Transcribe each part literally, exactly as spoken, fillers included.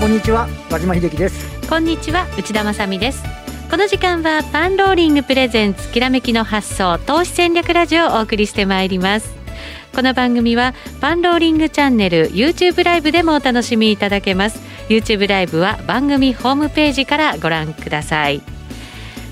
こんにちは、和島秀樹です。こんにちは、内田まさみです。この時間はパンローリングプレゼンツきらめきの発想投資戦略ラジオをお送りしてまいります。この番組はパンローリングチャンネル YouTube ライブでもお楽しみいただけます。 YouTube ライブは番組ホームページからご覧ください。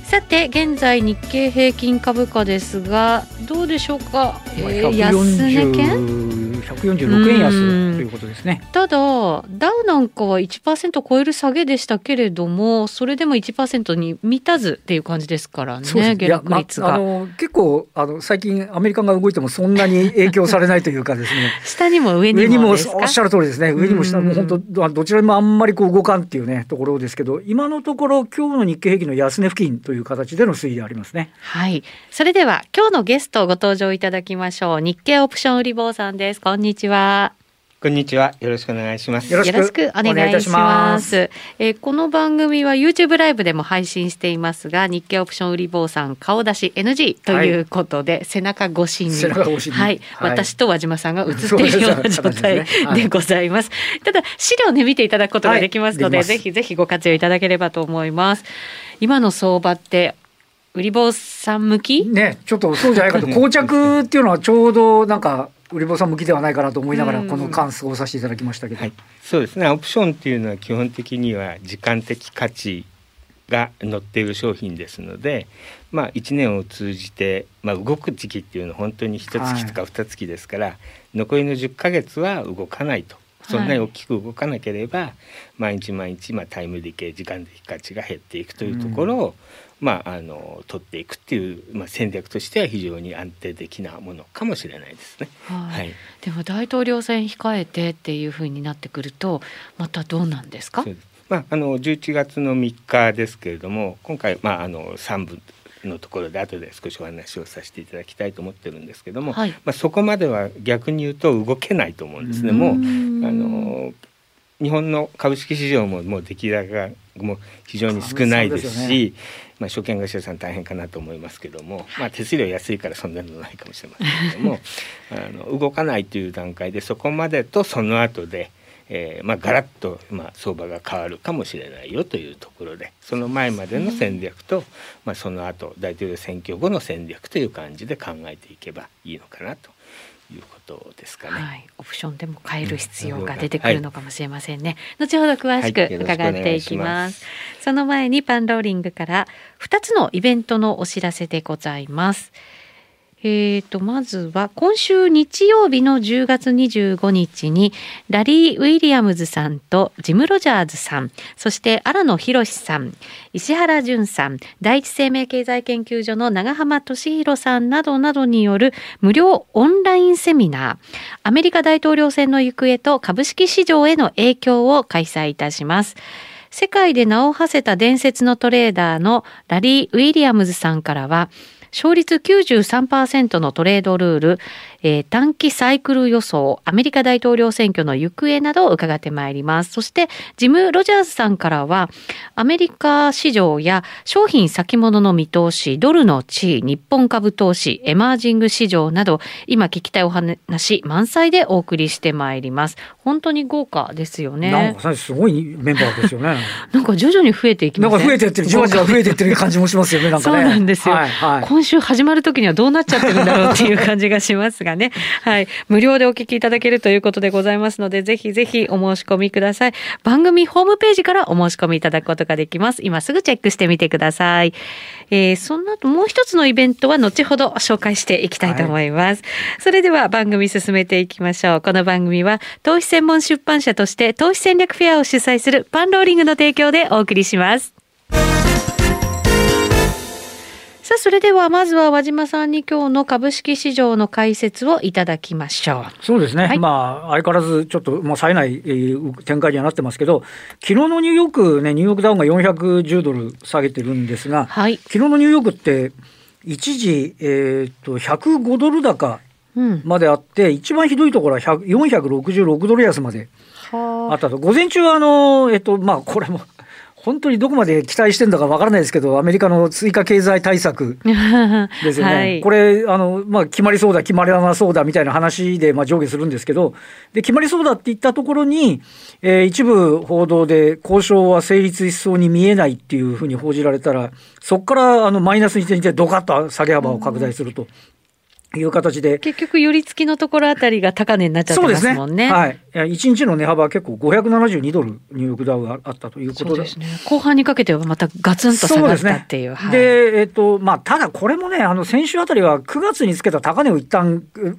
さて現在日経平均株価ですがどうでしょうか。安値圏ひゃくよんじゅうろくえん安ということですね。ただダウなんかは いちパーセント 超える下げでしたけれどもそれでも いちパーセント に満たずっていう感じですからね。下落率が、まあ、あの結構あの最近アメリカが動いてもそんなに影響されないというかですね下にも上にも、上にもおっしゃる通りですね。上にも下も本当どちらにもあんまりこう動かんっていうねところですけど今のところ今日の日経平均の安値付近というという形での推移ありますね。はい、それでは今日のゲストをご登場いただきましょう。日経オプション売り坊さんです。こんにちは。こんにちは。よろしくお願いします。よろしくお願いします。えー、この番組は YouTube ライブでも配信していますが、日経オプション売り坊さん顔出し エヌジー ということで、はい、背中越しに、背中越しに、はいはい、私と和島さんが映っているような状態でございます。ただ資料を、ね、見ていただくことができますので、はい、できます。ぜひぜひご活用いただければと思います。今の相場って。売り坊さん向き？ね、ちょっとそうじゃないかと膠着っていうのはちょうどなんか売り坊さん向きではないかなと思いながらこの感想をさせていただきましたけど、はい、そうですね。オプションっていうのは基本的には時間的価値が載っている商品ですので、まあ、いちねんを通じて、まあ、動く時期っていうのは本当にいちがつとかにがつですから、はい、残りのじゅっかげつは動かないとそんなに大きく動かなければ、はい、毎日毎日、まあ、タイムディケイ時間的価値が減っていくというところを、うんまあ、あの取っていくっていう、まあ、戦略としては非常に安定的なものかもしれないですね。はいはい、でも大統領選控えてっていうふうになってくるとまたどうなんですか。そうです、まあ、あのじゅういちがつのみっかですけれども今回、まあ、あのさんぶのところで後で少しお話をさせていただきたいと思ってるんですけども、はいまあ、そこまでは逆に言うと動けないと思うんですね。もうあの日本の株式市場ももう出来高がもう非常に少ないですし、まあ、証券会社さん大変かなと思いますけども、まあ、手数料安いからそんなのないかもしれませんけどもあの動かないという段階でそこまでとその後で、えーまあ、ガラッと、まあ、相場が変わるかもしれないよというところでその前までの戦略と、まあ、その後大統領選挙後の戦略という感じで考えていけばいいのかなということですかね。はい、オプションでも変える必要が出てくるのかもしれませんね。はい、後ほど詳しく伺っていきます。はい、その前にパンローリングからふたつのイベントのお知らせでございます。えー、とまずは今週日曜日のじゅうがつにじゅうごにちにラリー・ウィリアムズさんとジム・ロジャーズさんそして新野博さん石原淳さん第一生命経済研究所の長浜俊弘さんなどなどによる無料オンラインセミナーアメリカ大統領選の行方と株式市場への影響を開催いたします。世界で名を馳せた伝説のトレーダーのラリー・ウィリアムズさんからは勝率 きゅうじゅうさんパーセント のトレードルール、えー、短期サイクル予想、アメリカ大統領選挙の行方などを伺ってまいります。そしてジム・ロジャーズさんからはアメリカ市場や商品先物の見通し、ドルの地位、日本株投資、エマージング市場など今聞きたいお話満載でお送りしてまいります。本当に豪華ですよね。なんかすごいメンバーですよね。なんか徐々に増えていきますね。なんか増えていってる、じわじわ増えていってる感じもしますよね。なんかね。そうなんですよ。はいはい、今週始まる時にはどうなっちゃってるんだろうっていう感じがしますがね、はい、無料でお聞きいただけるということでございますのでぜひぜひお申し込みください。番組ホームページからお申し込みいただくことができます。今すぐチェックしてみてください。えー、その後もう一つのイベントは後ほど紹介していきたいと思います。はい、それでは番組進めていきましょう。この番組は投資専門出版社として投資戦略フェアを主催するパンローリングの提供でお送りします。さあそれではまずは和島さんに今日の株式市場の解説をいただきましょう。そうですね、はい、まあ、相変わらずちょっともう冴えない展開にはなってますけど昨日のニューヨークねニューヨークダウンがよんひゃくじゅうドル下げてるんですが、はい、昨日のニューヨークって一時、えー、とひゃくごドル高まであって、うん、一番ひどいところはよんひゃくろくじゅうろくドル安まであったと。午前中はあの、えっとまあ、これも本当にどこまで期待してんだかわからないですけど、アメリカの追加経済対策ですよね。はい、これあの、まあ、決まりそうだ決まらなそうだみたいな話で、まあ、上下するんですけど、で決まりそうだって言ったところに、えー、一部報道で交渉は成立しそうに見えないっていうふうに報じられたら、そこからあのマイナスに転じてドカッと下げ幅を拡大すると。うんいう形で結局寄り付きのところあたりが高値になっちゃってますもんね。そうですね、はい、いちにちの値幅は結構ごひゃくななじゅうにドルニューヨークダウがあったということで、そうですね、後半にかけてはまたガツンと下がったっていう。そうですね、はい、でえっとまあ、ただこれもね、あの先週あたりはくがつにつけた高値を一旦伺いに行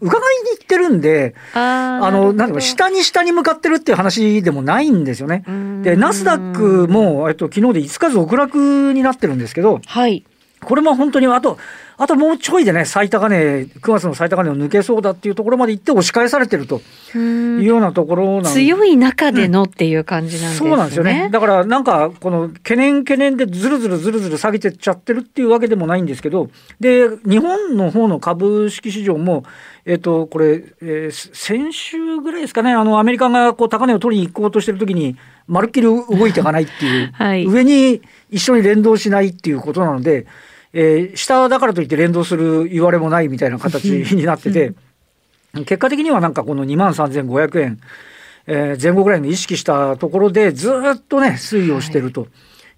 ってるんで、ああのなんか下に下に向かってるっていう話でもないんですよね。でナスダックも、えっと、昨日でいつか続落になってるんですけど、はい、これも本当にあと、あともうちょいでね、最高値、くがつの最高値を抜けそうだっていうところまで行って押し返されてるというようなところなんで、強い中でのっていう感じなんですね、うん、そうなんですよね。だからなんかこの懸念懸念でずるずるずるずる下げてっちゃってるっていうわけでもないんですけど、で日本の方の株式市場もえっとこれ、えー、先週ぐらいですかね、あのアメリカがこう高値を取りに行こうとしてるときにまるっきり動いていかないっていう、はい、上に一緒に連動しないっていうことなので。えー、下だからといって連動する言われもないみたいな形になってて結果的にはなんかこのにまんさんぜんごひゃくえん、えー、前後ぐらいの意識したところでずっとね推移をしていると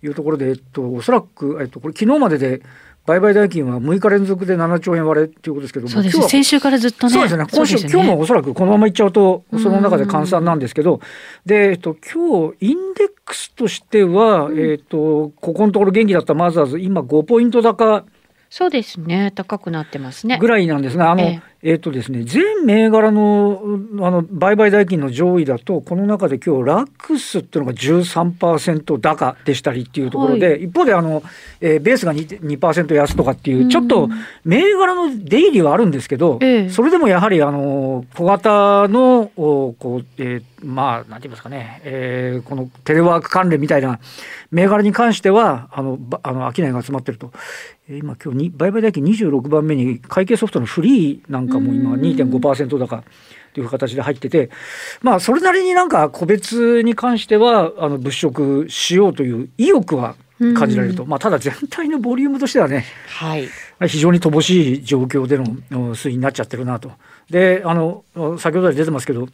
いうところで、はい、えっと、おそらく、えっと、これ昨日までで売買代金はむいか連続でななちょうえん割れということですけども、そうですね、先週からずっとね、そうですね、今週、ね、今日もおそらくこのままいっちゃうとその中で換算なんですけど、で、えっと、今日インデックスとしては、うん、えっと、ここのところ元気だったマザーズ今ごポイント高、そうですね、高くなってますねぐらいなんですが、あの、えええっとですね、全銘柄 の, あの売買代金の上位だとこの中で今日ラックスっていうのが じゅうさんパーセント 高でしたりっていうところで、はい、一方であの、えー、ベースが にパーセント 安とかっていう、うん、ちょっと銘柄の出入りはあるんですけど、ええ、それでもやはりあの小型のこう、えー、まあなんて言いますかね、えー、このテレワーク関連みたいな銘柄に関してはあのあの商いが集まってると、えー、今今日に売買代金にじゅうろくばんめに会計ソフトのフリーなんかなんかもう今 にてんごパーセント 高という形で入ってて、まあそれなりになんか個別に関してはあの物色しようという意欲は感じられると、まあ、ただ全体のボリュームとしてはね、はい、非常に乏しい状況での推移になっちゃってるなと。であの先ほど出てますけど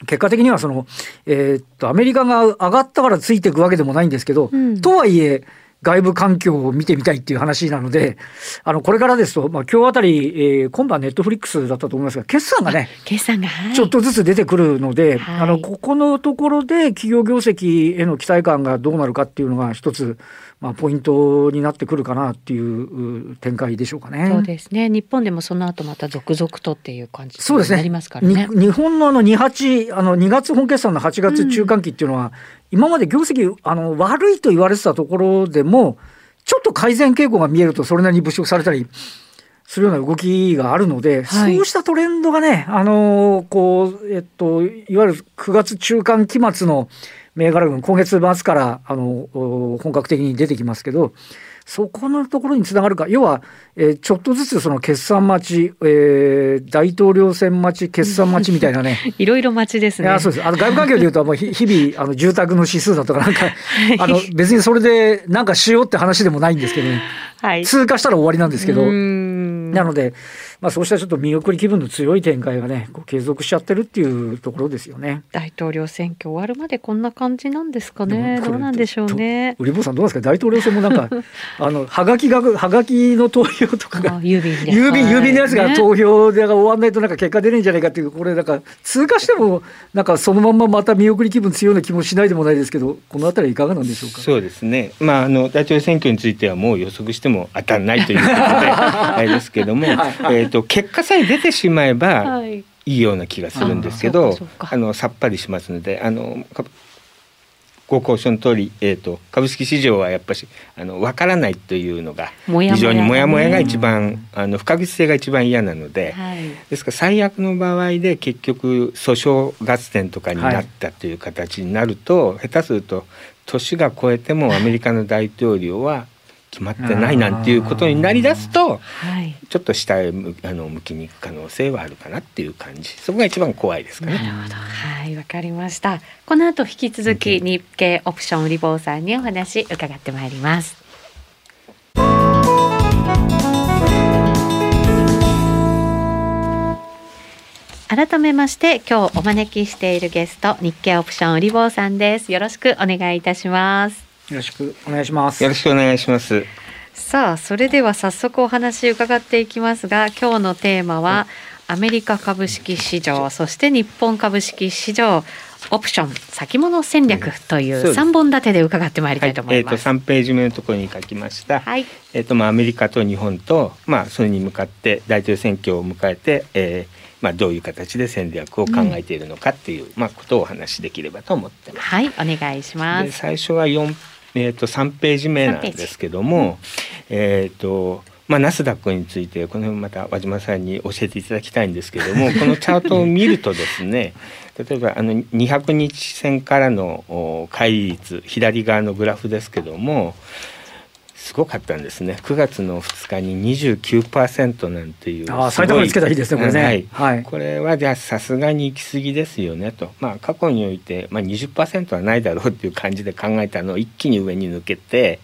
結果的にはその、えー、っとアメリカが上がったからついていくわけでもないんですけど、うん、とはいえ外部環境を見てみたいっていう話なので、あのこれからですと、まあ、今日あたり、えー、今晩ネットフリックスだったと思いますが決算がね、決算が、はい、ちょっとずつ出てくるので、はい、あのここのところで企業業績への期待感がどうなるかっていうのが一つ、まあ、ポイントになってくるかなっていう展開でしょうかね。そうですね、日本でもその後また続々とっていう感じになりますから ね, ね日本 の, あの にじゅうはち あのにがつ本決算のはちがつ中間期っていうのは、うん、今まで業績あの悪いと言われてたところでもちょっと改善傾向が見えるとそれなりに物色されたりするような動きがあるので、はい、そうしたトレンドがね、あのこう、えっと、いわゆるくがつ中間期末の銘柄群今月末からあの本格的に出てきますけど、そこのところにつながるか、要は、えー、ちょっとずつその決算待ち、えー、大統領選待ち、決算待ちみたいなねいろいろ待ちですね。いやそうです、あの外部環境でいうともう日々あの住宅の指数だとかなんか、はい、あの別にそれでなんかしようって話でもないんですけど、ね、はい、通過したら終わりなんですけど、うーん、なので、まあ、そうしたちょっと見送り気分の強い展開がねこう継続しちゃってるっていうところですよね。大統領選挙終わるまでこんな感じなんですかね、どうなんでしょうね。ウリボさんどうですか、大統領選もなんかあのはがきがはがきの投票とかが郵便で郵便郵便のやつが投票で終わんないとなんか結果出ないんじゃないかっていう、これなんか通過してもなんかそのまんままた見送り気分強いような気もしないでもないですけど、このあたりいかがなんでしょうか。そうですね、まあ、あの大統領選挙についてはもう予測しても当たらないということであれですけども、はい、えーと、結果さえ出てしまえば、はい、いいような気がするんですけど、あのさっぱりしますので、あのご交渉の通り、えーと、株式市場はやっぱりあの分からないというのが非常にモヤモヤが一番あの不確実性が一番嫌なので、はい、ですから最悪の場合で結局訴訟合戦とかになったという形になると、はい、下手すると年が超えてもアメリカの大統領は決まってないなんていうことになりだすと、はい、ちょっと下へ向きに行く可能性はあるかなっていう感じ、そこが一番怖いですかね。なるほど、はい、わかりました。この後引き続き日経オプション売り坊さんにお話伺ってまいります。改めまして今日お招きしているゲスト、日経オプション売り坊さんです。よろしくお願いいたします。よろしくお願いします。よろしくお願いします。さあ、それでは早速お話伺っていきますが、今日のテーマはアメリカ株式市場、そして日本株式市場、オプション先物戦略というさんぼん立てで伺ってまいりたいと思います。はい、えー、とさんページ目のところに書きました、はい、えーとまあ、アメリカと日本と、まあ、それに向かって大統領選挙を迎えて、えーまあ、どういう形で戦略を考えているのかっていう、うんまあ、ことをお話しできればと思ってます。はい、お願いします。で、最初はよん、えー、とさんページ目なんですけども、えーとまあ、ナスダックについてこの辺また和島さんに教えていただきたいんですけども、このチャートを見るとですね例えばあのにひゃくにち線からの乖離率、左側のグラフですけどもすごかったんですね。くがつのふつかに にじゅうきゅうパーセント なんていう、あ、最高につけた日ですねこれね、はいはい、これはじゃあさすがに行き過ぎですよねと、まあ、過去において、まあ、にじゅっパーセント はないだろうっていう感じで考えたのを一気に上に抜けて、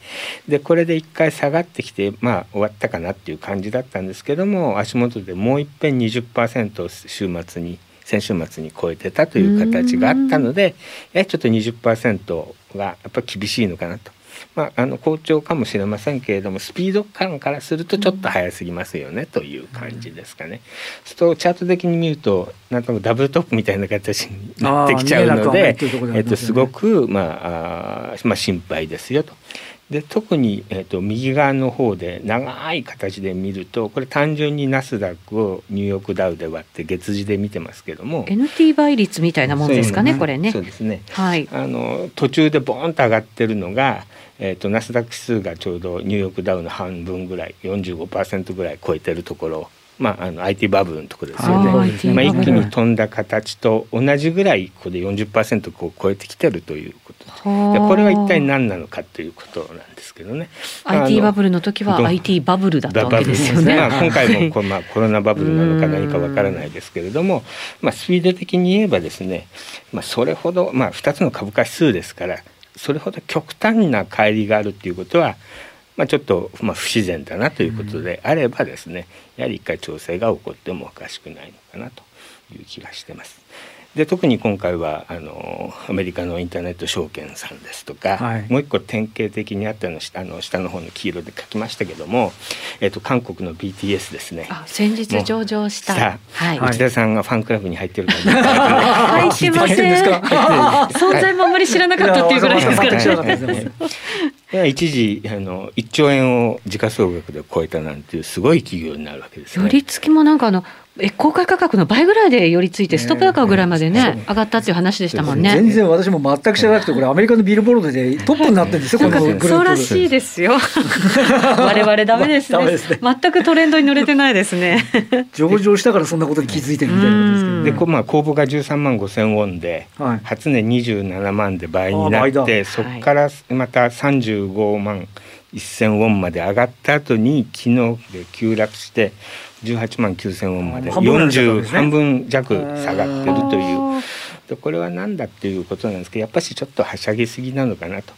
でこれで一回下がってきて、まあ、終わったかなっていう感じだったんですけども、足元でもういっぺん にじゅっパーセント を週末に先週末に超えてたという形があったので、えちょっと にじゅっパーセント がやっぱり厳しいのかなと、まあ、あの好調かもしれませんけれどもスピード感からするとちょっと早すぎますよね、うん、という感じですかね。そうするとチャート的に見るとなんかダブルトップみたいな形になってきちゃうので、えっと、すごく、まあ、あまあ心配ですよと。で特に、えーと、右側の方で長い形で見るとこれ単純にナスダックをニューヨークダウで割って月次で見てますけども エヌティー 倍率みたいなもんですかね、これね。そうですね、はい、あの途中でボーンと上がってるのが、えーと、ナスダック指数がちょうどニューヨークダウの半分ぐらい よんじゅうごパーセント ぐらい超えてるところ、まあ、あの アイティー バブルのところですよね。あ、まあ、一気に飛んだ形と同じぐらいここで よんじゅっパーセント こう超えてきてるということで、これは一体何なのかということなんですけどね。 アイティー バブルの時は アイティー バブルだったわけですよね。今回もこ、まあ、コロナバブルなのか何かわからないですけれども、まあ、スピード的に言えばですね、まあ、それほど、まあ、ふたつの株価指数ですからそれほど極端な乖離があるということはまあ、ちょっとまあ不自然だなということであればですね、やはり一回調整が起こってもおかしくないのかなという気がしてます。で特に今回はあのアメリカのインターネット証券さんですとか、はい、もう一個典型的にあったの下の下の方の黄色で書きましたけども、えっと、韓国の ビーティーエス ですね。あ、先日上場した、はい、内田さんがファンクラブに入ってるから、はい、入ってません存在もあんまり知らなかったっていうぐらいですからね一時あのいっちょうえんを時価総額で超えたなんていうすごい企業になるわけですね。寄り付きもなんかあのえ公開価格の倍ぐらいで寄り付いてストップ高ぐらいまでね、ね上がったっていう話でしたもんね。全然私も全く知らなくて、これアメリカのビルボードでトップになってるんですよこのグループ。そうらしいですよ我々ダメですね、ま、ダメですね全くトレンドに乗れてないですね上場したからそんなことに気づいてるみたいなことですけど、ね、でこ、まあ、公募がじゅうさんまんごせんウォンで、はい、初値にじゅうななまんで倍になって、そこからまたさんじゅうごまんせんウォンまで上がった後に昨日で急落してじゅうはちまんきゅうせんウォンまでよんじゅうはんぶん弱下がってるという、これは何だっていうことなんですけど、やっぱりちょっとはしゃぎすぎなのかなと。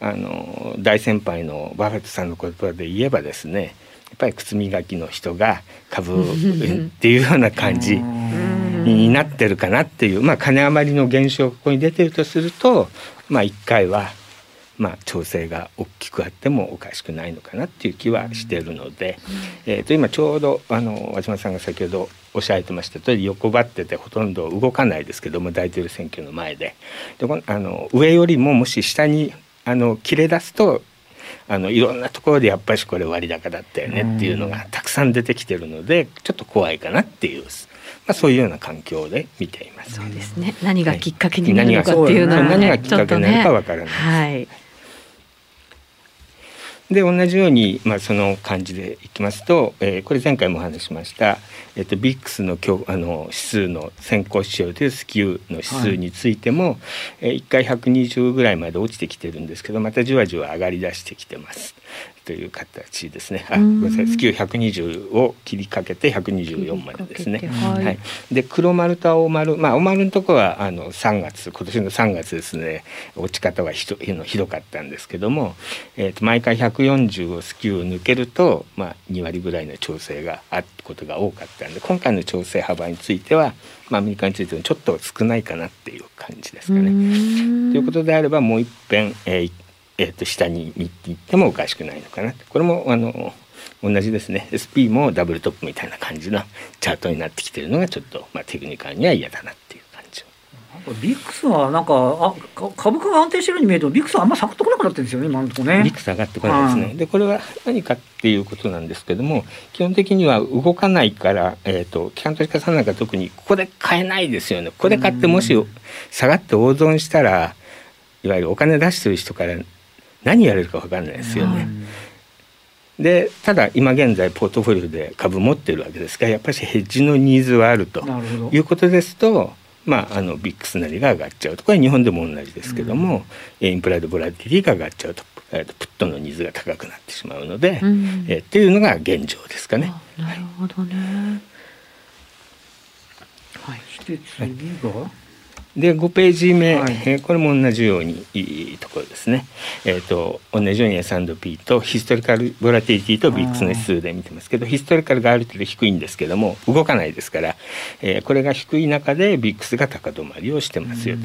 あの大先輩のバフェットさんの言葉で言えばですね、やっぱり靴磨きの人が株っていうような感じになってるかなっていう、まあ、金余りの現象がここに出てるとすると、まあ、いっかいはまあ、調整が大きくあってもおかしくないのかなっていう気はしているので、うん、えー、と今ちょうどあの和島さんが先ほどおっしゃってましたとおり横ばっててほとんど動かないですけども、大統領選挙の前 で, でこのあの上よりももし下にあの切れ出すとあのいろんなところでやっぱりこれ割高だったよねっていうのがたくさん出てきてるので、ちょっと怖いかなっていう、まあ、そういうような環境で見ています。そうですね、何がきっかけになるのかっていうのは、ね、はい、何がきっかけになるかわからないです、はい。で同じように、まあ、その感じでいきますと、えー、これ前回もお話ししました、えっと、ブイアイエックス の, あの指数の先行指標というスキューの指数についても、はい、えー、いっかいひゃくにじゅうぐらいまで落ちてきてるんですけど、またじわじわ上がり出してきてます。という形ですね。あ、ごめんなさい、スキューひゃくにじゅうを切りかけてひゃくにじゅうよんまでですね。はいはい、で黒丸と青丸、まあ、青丸のところはあのさんがつ、今年のさんがつですね、落ち方はひど、ひどかったんですけども、えーと、毎回ひゃくよんじゅうをスキュー抜けると、まあ、に割ぐらいの調整があったことが多かったので、今回の調整幅については、まあ、アメリカについてもちょっと少ないかなっていう感じですかね。ということであればもう一遍、えーえー、と下に行っていってもおかしくないのかな。これもあの同じですね。 エスピー もダブルトップみたいな感じのチャートになってきてるのがちょっと、まあ、テクニカルには嫌だなっていう感じ。ブイアイエックス はなんかあ株価が安定してるように見えても ブイアイエックス はあんま下がってこなくなってるんですよね、今のところね。 ブイアイエックス 上がってこないですね、うん、でこれは何かっていうことなんですけども、基本的には動かないから、えー、と機関投資家さんなんか特にここで買えないですよね。ここで買ってもし下がって大損したらいわゆるお金出してる人から何やれるか分かんないですよね。でただ今現在ポートフォリオで株持ってるわけですからやっぱりヘッジのニーズはあるということですと、まあ、あのビックスなりが上がっちゃうと、これは日本でも同じですけども、うん、インプライドボラティリティが上がっちゃうとプットのニーズが高くなってしまうので、うん、えっていうのが現状ですかね。なるほどね、はい、そして次が、はいでごページ目、はいえー、これも同じようにいいところですね、えー、と同じように エスアンドピー とヒストリカルボラティリティと ブイアイエックス の指数で見てますけど、ヒストリカルがある程度低いんですけども動かないですから、えー、これが低い中で ブイアイエックス が高止まりをしてますよと。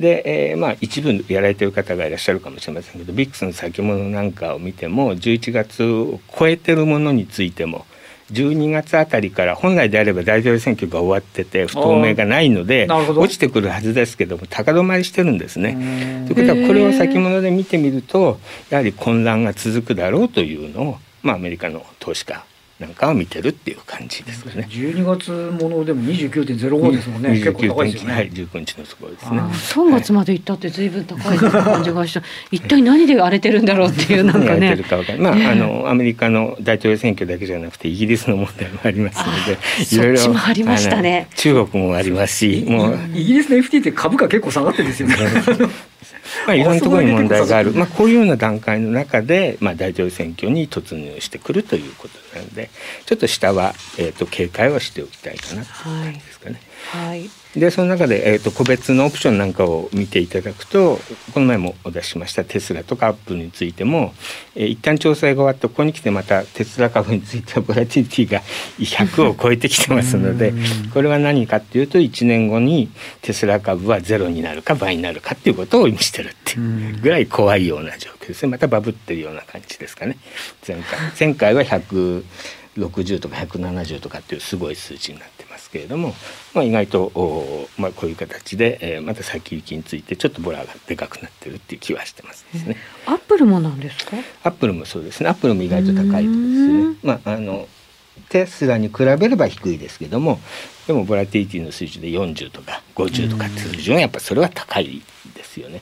で、えーまあ、一部やられてる方がいらっしゃるかもしれませんけど ブイアイエックス の先物なんかを見てもじゅういちがつを超えてるものについてもじゅうにがつあたりから本来であれば大統領選挙が終わってて不透明がないので落ちてくるはずですけども高止まりしてるんですね。ということはこれを先物で見てみるとやはり混乱が続くだろうというのを、まあ、アメリカの投資家なんかを見てるっていう感じですね。じゅうにがつものでも にじゅうきゅうてんゼロご ですもんね。結構高いですよね。はい、じゅうくにちのところですね。さんがつまで行ったって随分高い感じがした。一体何で荒れてるんだろうっていうなんかね。荒れてるかわかんない。まああのアメリカの大統領選挙だけじゃなくてイギリスの問題もありますので、いろいろそっちもありましたね。中国もありますし、もうイギリスの エフティー って株価結構下がってるんですよね。まあ、いろんなところに問題がある、まあ、こういうような段階の中で、まあ、大統領選挙に突入してくるということなのでちょっと下は、えー、と警戒はしておきたいかなという感じですかね。はいはい、でその中で、えー、と個別のオプションなんかを見ていただくとこの前もお出ししましたテスラとかアップルについても、えー、一旦調整が終わってここに来てまたテスラ株についてはボラティリティがひゃくを超えてきてますのでこれは何かっていうといちねんごにテスラ株はゼロになるか倍になるかっていうことを意味してるっていうぐらい怖いような状況ですね。またバブってるような感じですかね。前回前回はひゃくろくじゅうとかひゃくななじゅうとかっていうすごい数値になってますけれども、まあ、意外と、まあ、こういう形で、えー、また先行きについてちょっとボラがでかくなってるっていう気はしてますですね。アップルもなんですか。アップルもそうですね。アップルも意外と高いですね。まああのテスラに比べれば低いですけどもでもボラティリティの水準でよんじゅうとかごじゅうとかっていう水準はやっぱそれは高いですよね。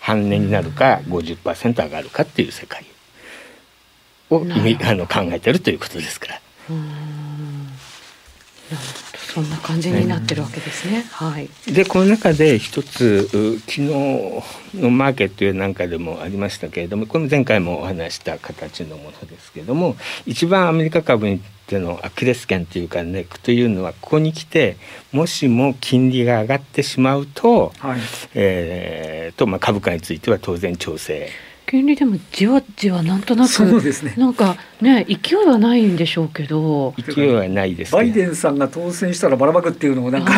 半値になるか ごじゅっパーセント 上がるかっていう世界をあの考えてるということですから。うーん、そんな感じになってるわけですね。はい、でこの中で一つ昨日のマーケットなんかでもありましたけれどもこれも前回もお話した形のものですけれども一番アメリカ株にでのアキレス腱というかネックというのはここに来てもしも金利が上がってしまうと、はいえーとまあ、株価については当然調整金利でもじわじわなんとなくそうですね。なんかね勢いはないんでしょうけど勢いはないですけどバイデンさんが当選したらばらまくっていうのもなんか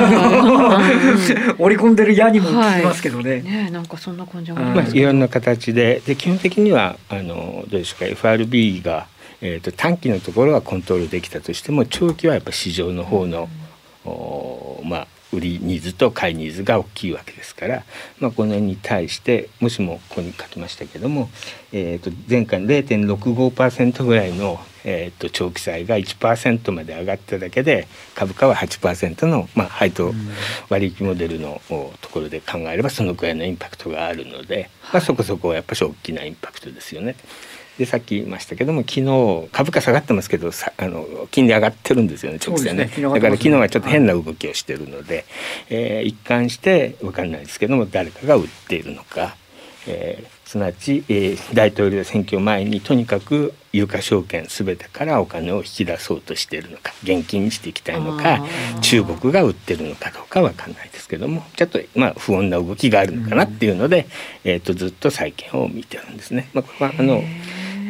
織り込んでる矢にも聞きますけどね。はい、ねなんかそんな感じが、まあ、いろんな形で、で基本的にはあのどうでしょうか エフアールビー がえーと短期のところはコントロールできたとしても長期はやっぱ市場の方の、うんまあ、売りニーズと買いニーズが大きいわけですから、まあ、この辺に対してもしもここに書きましたけども、えーと前回の ゼロてんろくごパーセント ぐらいの、えーと長期債が いちパーセント まで上がっただけで株価は はちパーセント の、まあ、配当割引モデルのところで考えればそのくらいのインパクトがあるので、まあ、そこそこやっぱり大きなインパクトですよね。でさっき言いましたけども昨日株価下がってますけどさあの金利上がってるんですよね直線 ね, ね, ねだから昨日はちょっと変な動きをしてるので、はいえー、一貫して分かんないですけども誰かが売っているのか、えー、すなわち、えー、大統領選挙前にとにかく有価証券すべてからお金を引き出そうとしているのか、現金にしていきたいのか、中国が売ってるのかどうか分かんないですけども、ちょっと、まあ、不穏な動きがあるのかなっていうので、うん、えー、とずっと債券を見てるんですね。まあ、これはあの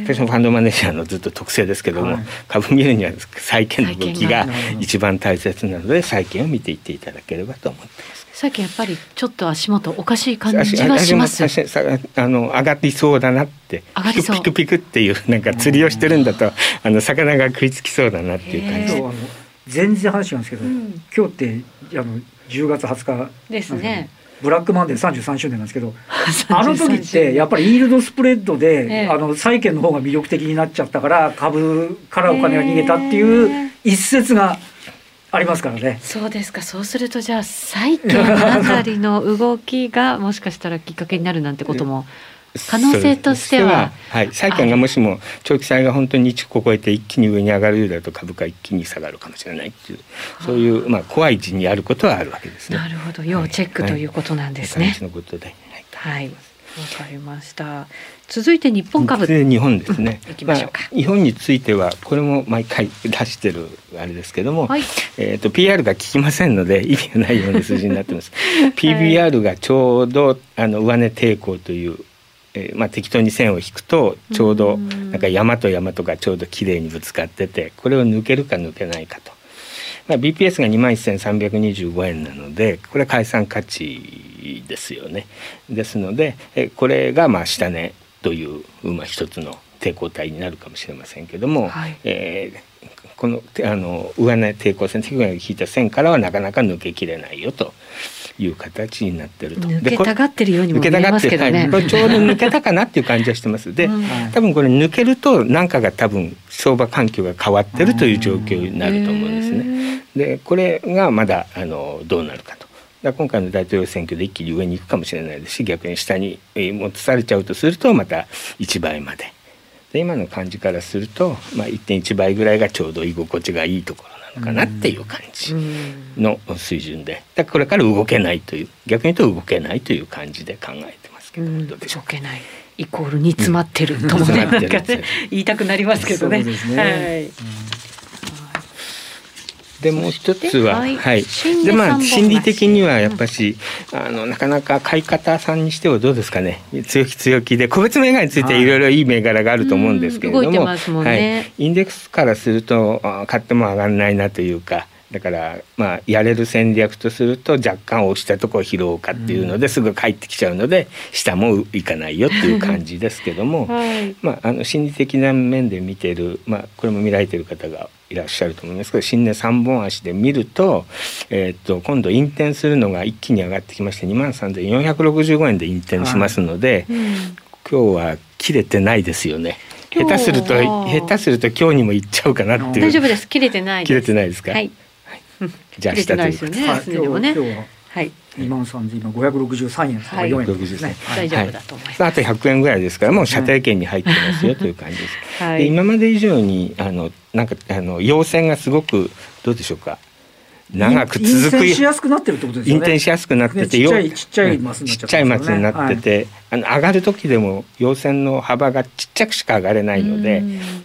私もファンドマネージャーのずっと特性ですけども、はい、株見るには債券の動きが一番大切なので債券を見ていっていただければと思ってます。債券やっぱりちょっと足元おかしい感じがします。あの上がっていそうだなって、ピクピクピクっていう、なんか釣りをしてるんだとあの魚が食いつきそうだなっていう感じ。今日全然話違うんですけど、うん、今日ってあのじゅうがつはつかですね、ブラックマンデーさんじゅうさんしゅうねんなんですけどあの時ってやっぱりイールドスプレッドで、ええ、あの債券の方が魅力的になっちゃったから株からお金が逃げたっていう一説がありますからね。そうですか。そうするとじゃあ債券あたりの動きがもしかしたらきっかけになるなんてことも可能性としては、はい、債券がもしも長期債が本当にいちこ超えて一気に上に上がるようだと株価一気に下がるかもしれないっていう、そういう、まあ、怖い字にあることはあるわけですね。なるほど、要チェック、はい、ということなんですね。はい、わ、はい、かりました。続いて日本株、日本ですね、うん、行きましょうか。まあ、日本についてはこれも毎回出してるあれですけども、はい、えー、と ピーアール が効きませんので意味がないような数字になってますピービーアール がちょうどあの上値抵抗という、えーまあ、適当に線を引くとちょうどなんか山と山とかちょうどきれいにぶつかってて、これを抜けるか抜けないかと、まあ、ビーピーエス が にまんせんさんびゃくにじゅうごえんなのでこれは解散価値ですよね。ですので、えこれがまあ下値という、まあ、一つの抵抗体になるかもしれませんけども、はい、えー、この、あの上値抵抗線、手首を引いた線からはなかなか抜けきれないよという形になってると。抜けたがってるようにも見えますけどね。はい、ちょうど抜けたかなっていう感じはしてますで、うん、多分これ抜けると何かが多分相場環境が変わってるという状況になると思うんですね。でこれがまだあのどうなるかと、だから今回の大統領選挙で一気に上に行くかもしれないですし、逆に下に持たされちゃうとするとまたいちばいまで、で今の感じからすると、まあ、いってんいちばいぐらいがちょうど居心地がいいところかなっていう感じの水準で、だからこれから動けないという、逆に言うと動けないという感じで考えてますけど、うん、どうでしょう。動けないイコール煮詰まってるともね、なんかね言いたくなりますけどね。そうですね、はい、うん、でもう一つは、はいはい、でまあ、心理的にはやっぱし、うん、あのなかなか買い方さんにしてはどうですかね、強気強気で個別銘柄についていろいろいい銘柄があると思うんですけれども、うん、動いてますもんね。はい、インデックスからすると買っても上がらないなというか、だから、まあ、やれる戦略とすると若干落ちたところを拾おうかっていうのですぐ帰ってきちゃうので、下もいかないよっていう感じですけども、はい、まあ、あの心理的な面で見てる、まあ、これも見られてる方がいらっしゃると思いますけど、新値さんぼんあしで見ると、えー、と今度引転するのが一気に上がってきまして にまんさんぜんよんひゃくろくじゅうごえんで引転しますので、はい、うん、今日は切れてないですよね。下手すると下手すると今日にも行っちゃうかなっていう。大丈夫です、切れてないです。切れてないですか。はい、じゃあ下ということですね。はい、今日は、ね、はい、にまんさんぜんごひゃくろくじゅうさんえんですから、はい、よえんですね。大丈夫だと思います。はい、あとひゃくえんぐらいですから、もう射程圏に入ってますよという感じです、はい、で今まで以上にあのなんかあの陽線がすごく、どうでしょうか、長く続く、引転しやすくなってるってことですよね。引転しやすくなってて、ね、ちっちゃいちっちゃいマスになっちゃってますよね。ちっちゃいマスになってて、はい、あの上がる時でも陽線の幅がちっちゃくしか上がれないので、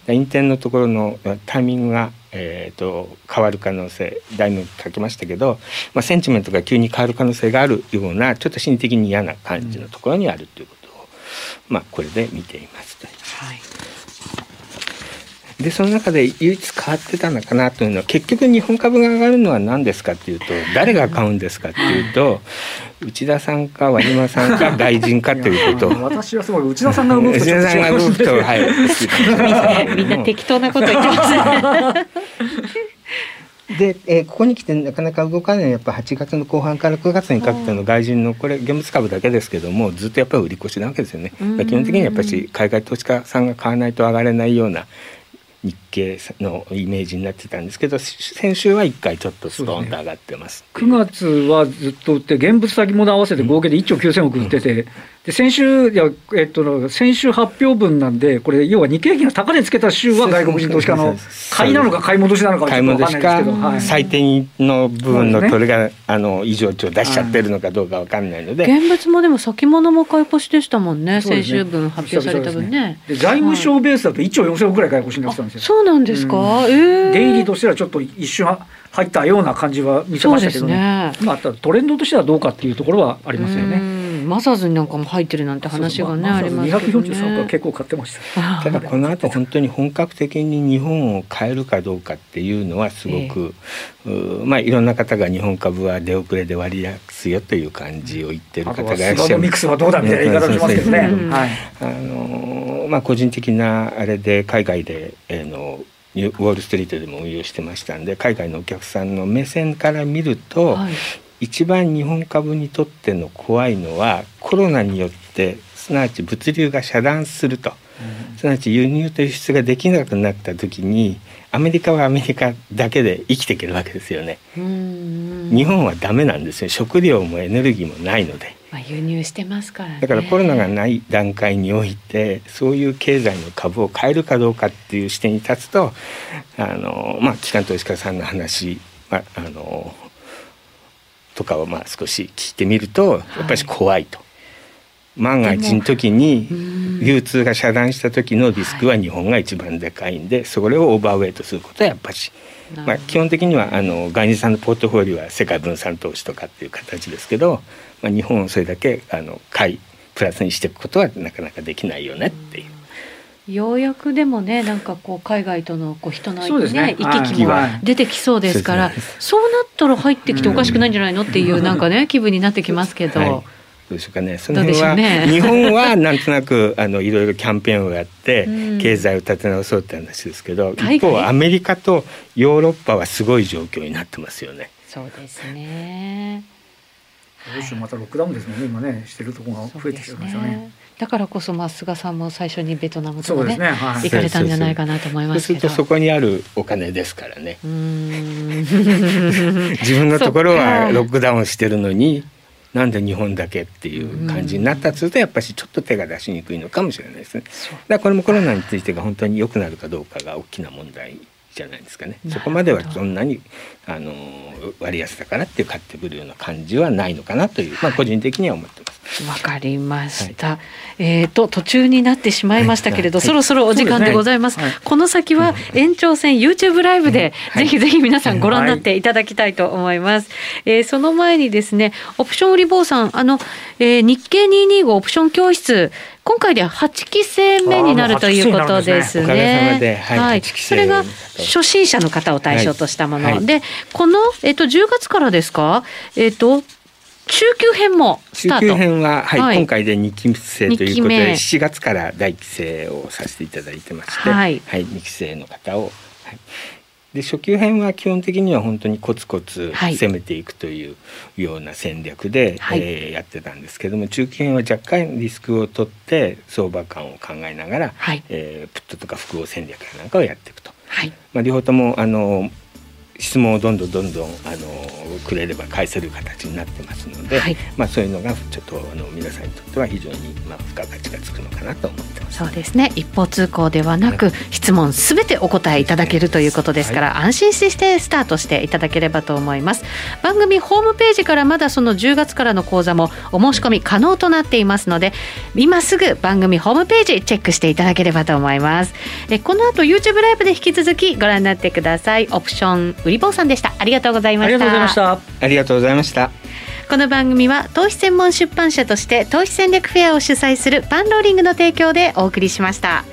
引転のところのタイミングがえー、と変わる可能性、題名書きましたけど、まあ、センチメントが急に変わる可能性があるような、ちょっと心理的に嫌な感じのところにあるということを、うん、まあ、これで見ています。はい、でその中で唯一変わってたのかなというのは、結局日本株が上がるのは何ですかっていうと、誰が買うんですかっていうと内田さんか和島さんか外人かということを私はすごい内田さんが動くと、内田さんが動くと、はい、みんな適当なこと言ってますで、えー、ここに来てなかなか動かないのはやっぱはちがつの後半からくがつにかけての外人の、これ現物株だけですけども、ずっとやっぱり売り越しなわけですよね。基本的にやっぱり海外投資家さんが買わないと上がれないような日系のイメージになってたんですけど、先週はいっかいちょっとストンと上がってます。そうですね、くがつはずっと売って、現物先物合わせて合計でいっちょうきゅうせんおく売ってて、うん、で先週、いや、えっと、先週発表分なんで、これ、要は日経平均の高値つけた週は外国人投資家の買いなのか買い戻しなのかはちょっと分かんないですけど、はい、最低の部分の取れが、ね、あの異常値を出しちゃってるのかどうか分かんないので、現物もでも先物も買い越しでしたもんね、ね先週分発表された分ね。で財務省ベースだといっちょうよんせんおくくらい買い越しになってたんですよ。そうなんですか、うんえー、出入りとしてはちょっと一瞬入ったような感じは見せましたけど ね, ね、まあ、トレンドとしてはどうかっていうところはありますよね。うんマザーズになんかも入ってるなんて話がね、ありますけどね。にひゃくよんじゅうさんおくは結構買ってました。ただこの後本当に本格的に日本を変えるかどうかっていうのはすごく、えー、まあいろんな方が日本株は出遅れで割安よという感じを言ってる方がいらっしゃる。あとはスワのミックスはどうだみたいな言い方しますけどね。うん、はい。あのまあ個人的なあれで海外であのウォールストリートでも運用してましたんで、海外のお客さんの目線から見ると。はい、一番日本株にとっての怖いのはコロナによってすなわち物流が遮断すると、うん、すなわち輸入と輸出ができなくなった時にアメリカはアメリカだけで生きていけるわけですよね。うん、日本はダメなんですよ、食料もエネルギーもないので。まあ、輸入してますからね。だからコロナがない段階においてそういう経済の株を変えるかどうかっていう視点に立つと、あの、まあ、機関投資家さんの話、まあ、あのとかをまあ少し聞いてみるとやっぱり怖いと、はい、万が一の時に流通が遮断した時のリスクは日本が一番でかいんで、はい、それをオーバーウェイトすることはやっぱり、まあ、基本的にはあの外人さんのポートフォリオは世界分散投資とかっていう形ですけど、まあ、日本をそれだけあの買いプラスにしていくことはなかなかできないよねっていう。ようやくでもね、なんかこう海外とのこう人の、ねね、行き来も出てきそうですから、そうなったら入ってきておかしくないんじゃないのっていうなんかね気分になってきますけど、はい、どうでしょうかね、その辺は日本はなんとなくあのいろいろキャンペーンをやって経済を立て直そうって話ですけど、一方アメリカとヨーロッパはすごい状況になってますよね。そうですね、どうしよう、またロックダウンですもんね、今ねしてるところが増えてきてますよね。だからこそ、まあ、菅さんも最初にベトナムとかね、ね、はい、行かれたんじゃないかなと思いますけど、そうするとそこにあるお金ですからね。うーん自分のところはロックダウンしてるのになんで日本だけっていう感じになったとすると、やっぱりちょっと手が出しにくいのかもしれないですね。だからこれもコロナについてが本当に良くなるかどうかが大きな問題じゃないですかね。そこまではそんなにあの割安だからって買ってくるような感じはないのかなという、まあ、個人的には思ってます。わかりました、はい、えー、と途中になってしまいましたけれど、はい、そろそろお時間でございます。はい、この先は延長戦 YouTube ライブで、はい、ぜひぜひ皆さんご覧になっていただきたいと思います。はい、えー、その前にですね、オプション売り坊さん、あの、えー、日経にひゃくにじゅうごオプション教室、今回ではちきせいめになるということですね。おかげさまで、はいはい、それが初心者の方を対象としたもの、はいはい、でこの、えー、とじゅうがつからですか、えーと中級編もスタート。中級編は、はいはい、今回でにきせいということでしちがつからだいいっきせいをさせていただいてまして、はいはい、にきせいの方を、はい、で初級編は基本的には本当にコツコツ攻めていくというような戦略で、はい、えー、やってたんですけども、中級編は若干リスクを取って相場感を考えながら、はい、えー、プットとか複合戦略なんかをやっていくと、はい、まあ、両方ともあの質問をどんどんどんどんあのくれれば返せる形になってますので、はい、まあ、そういうのがちょっとあの皆さんにとっては非常にまあ付加価値がつくのかなと思ってます。そうですね、一方通行ではなく、はい、質問すべてお答えいただけるということですから、はい、安心してスタートしていただければと思います。番組ホームページからまだそのじゅうがつからの講座もお申し込み可能となっていますので、今すぐ番組ホームページチェックしていただければと思います。えこの後 YouTube ライブで引き続きご覧になってください。オプション売り坊さんでした。ありがとうございました。ありがとうございました。ありがとうございました。この番組は投資専門出版社として投資戦略フェアを主催するパンローリングの提供でお送りしました。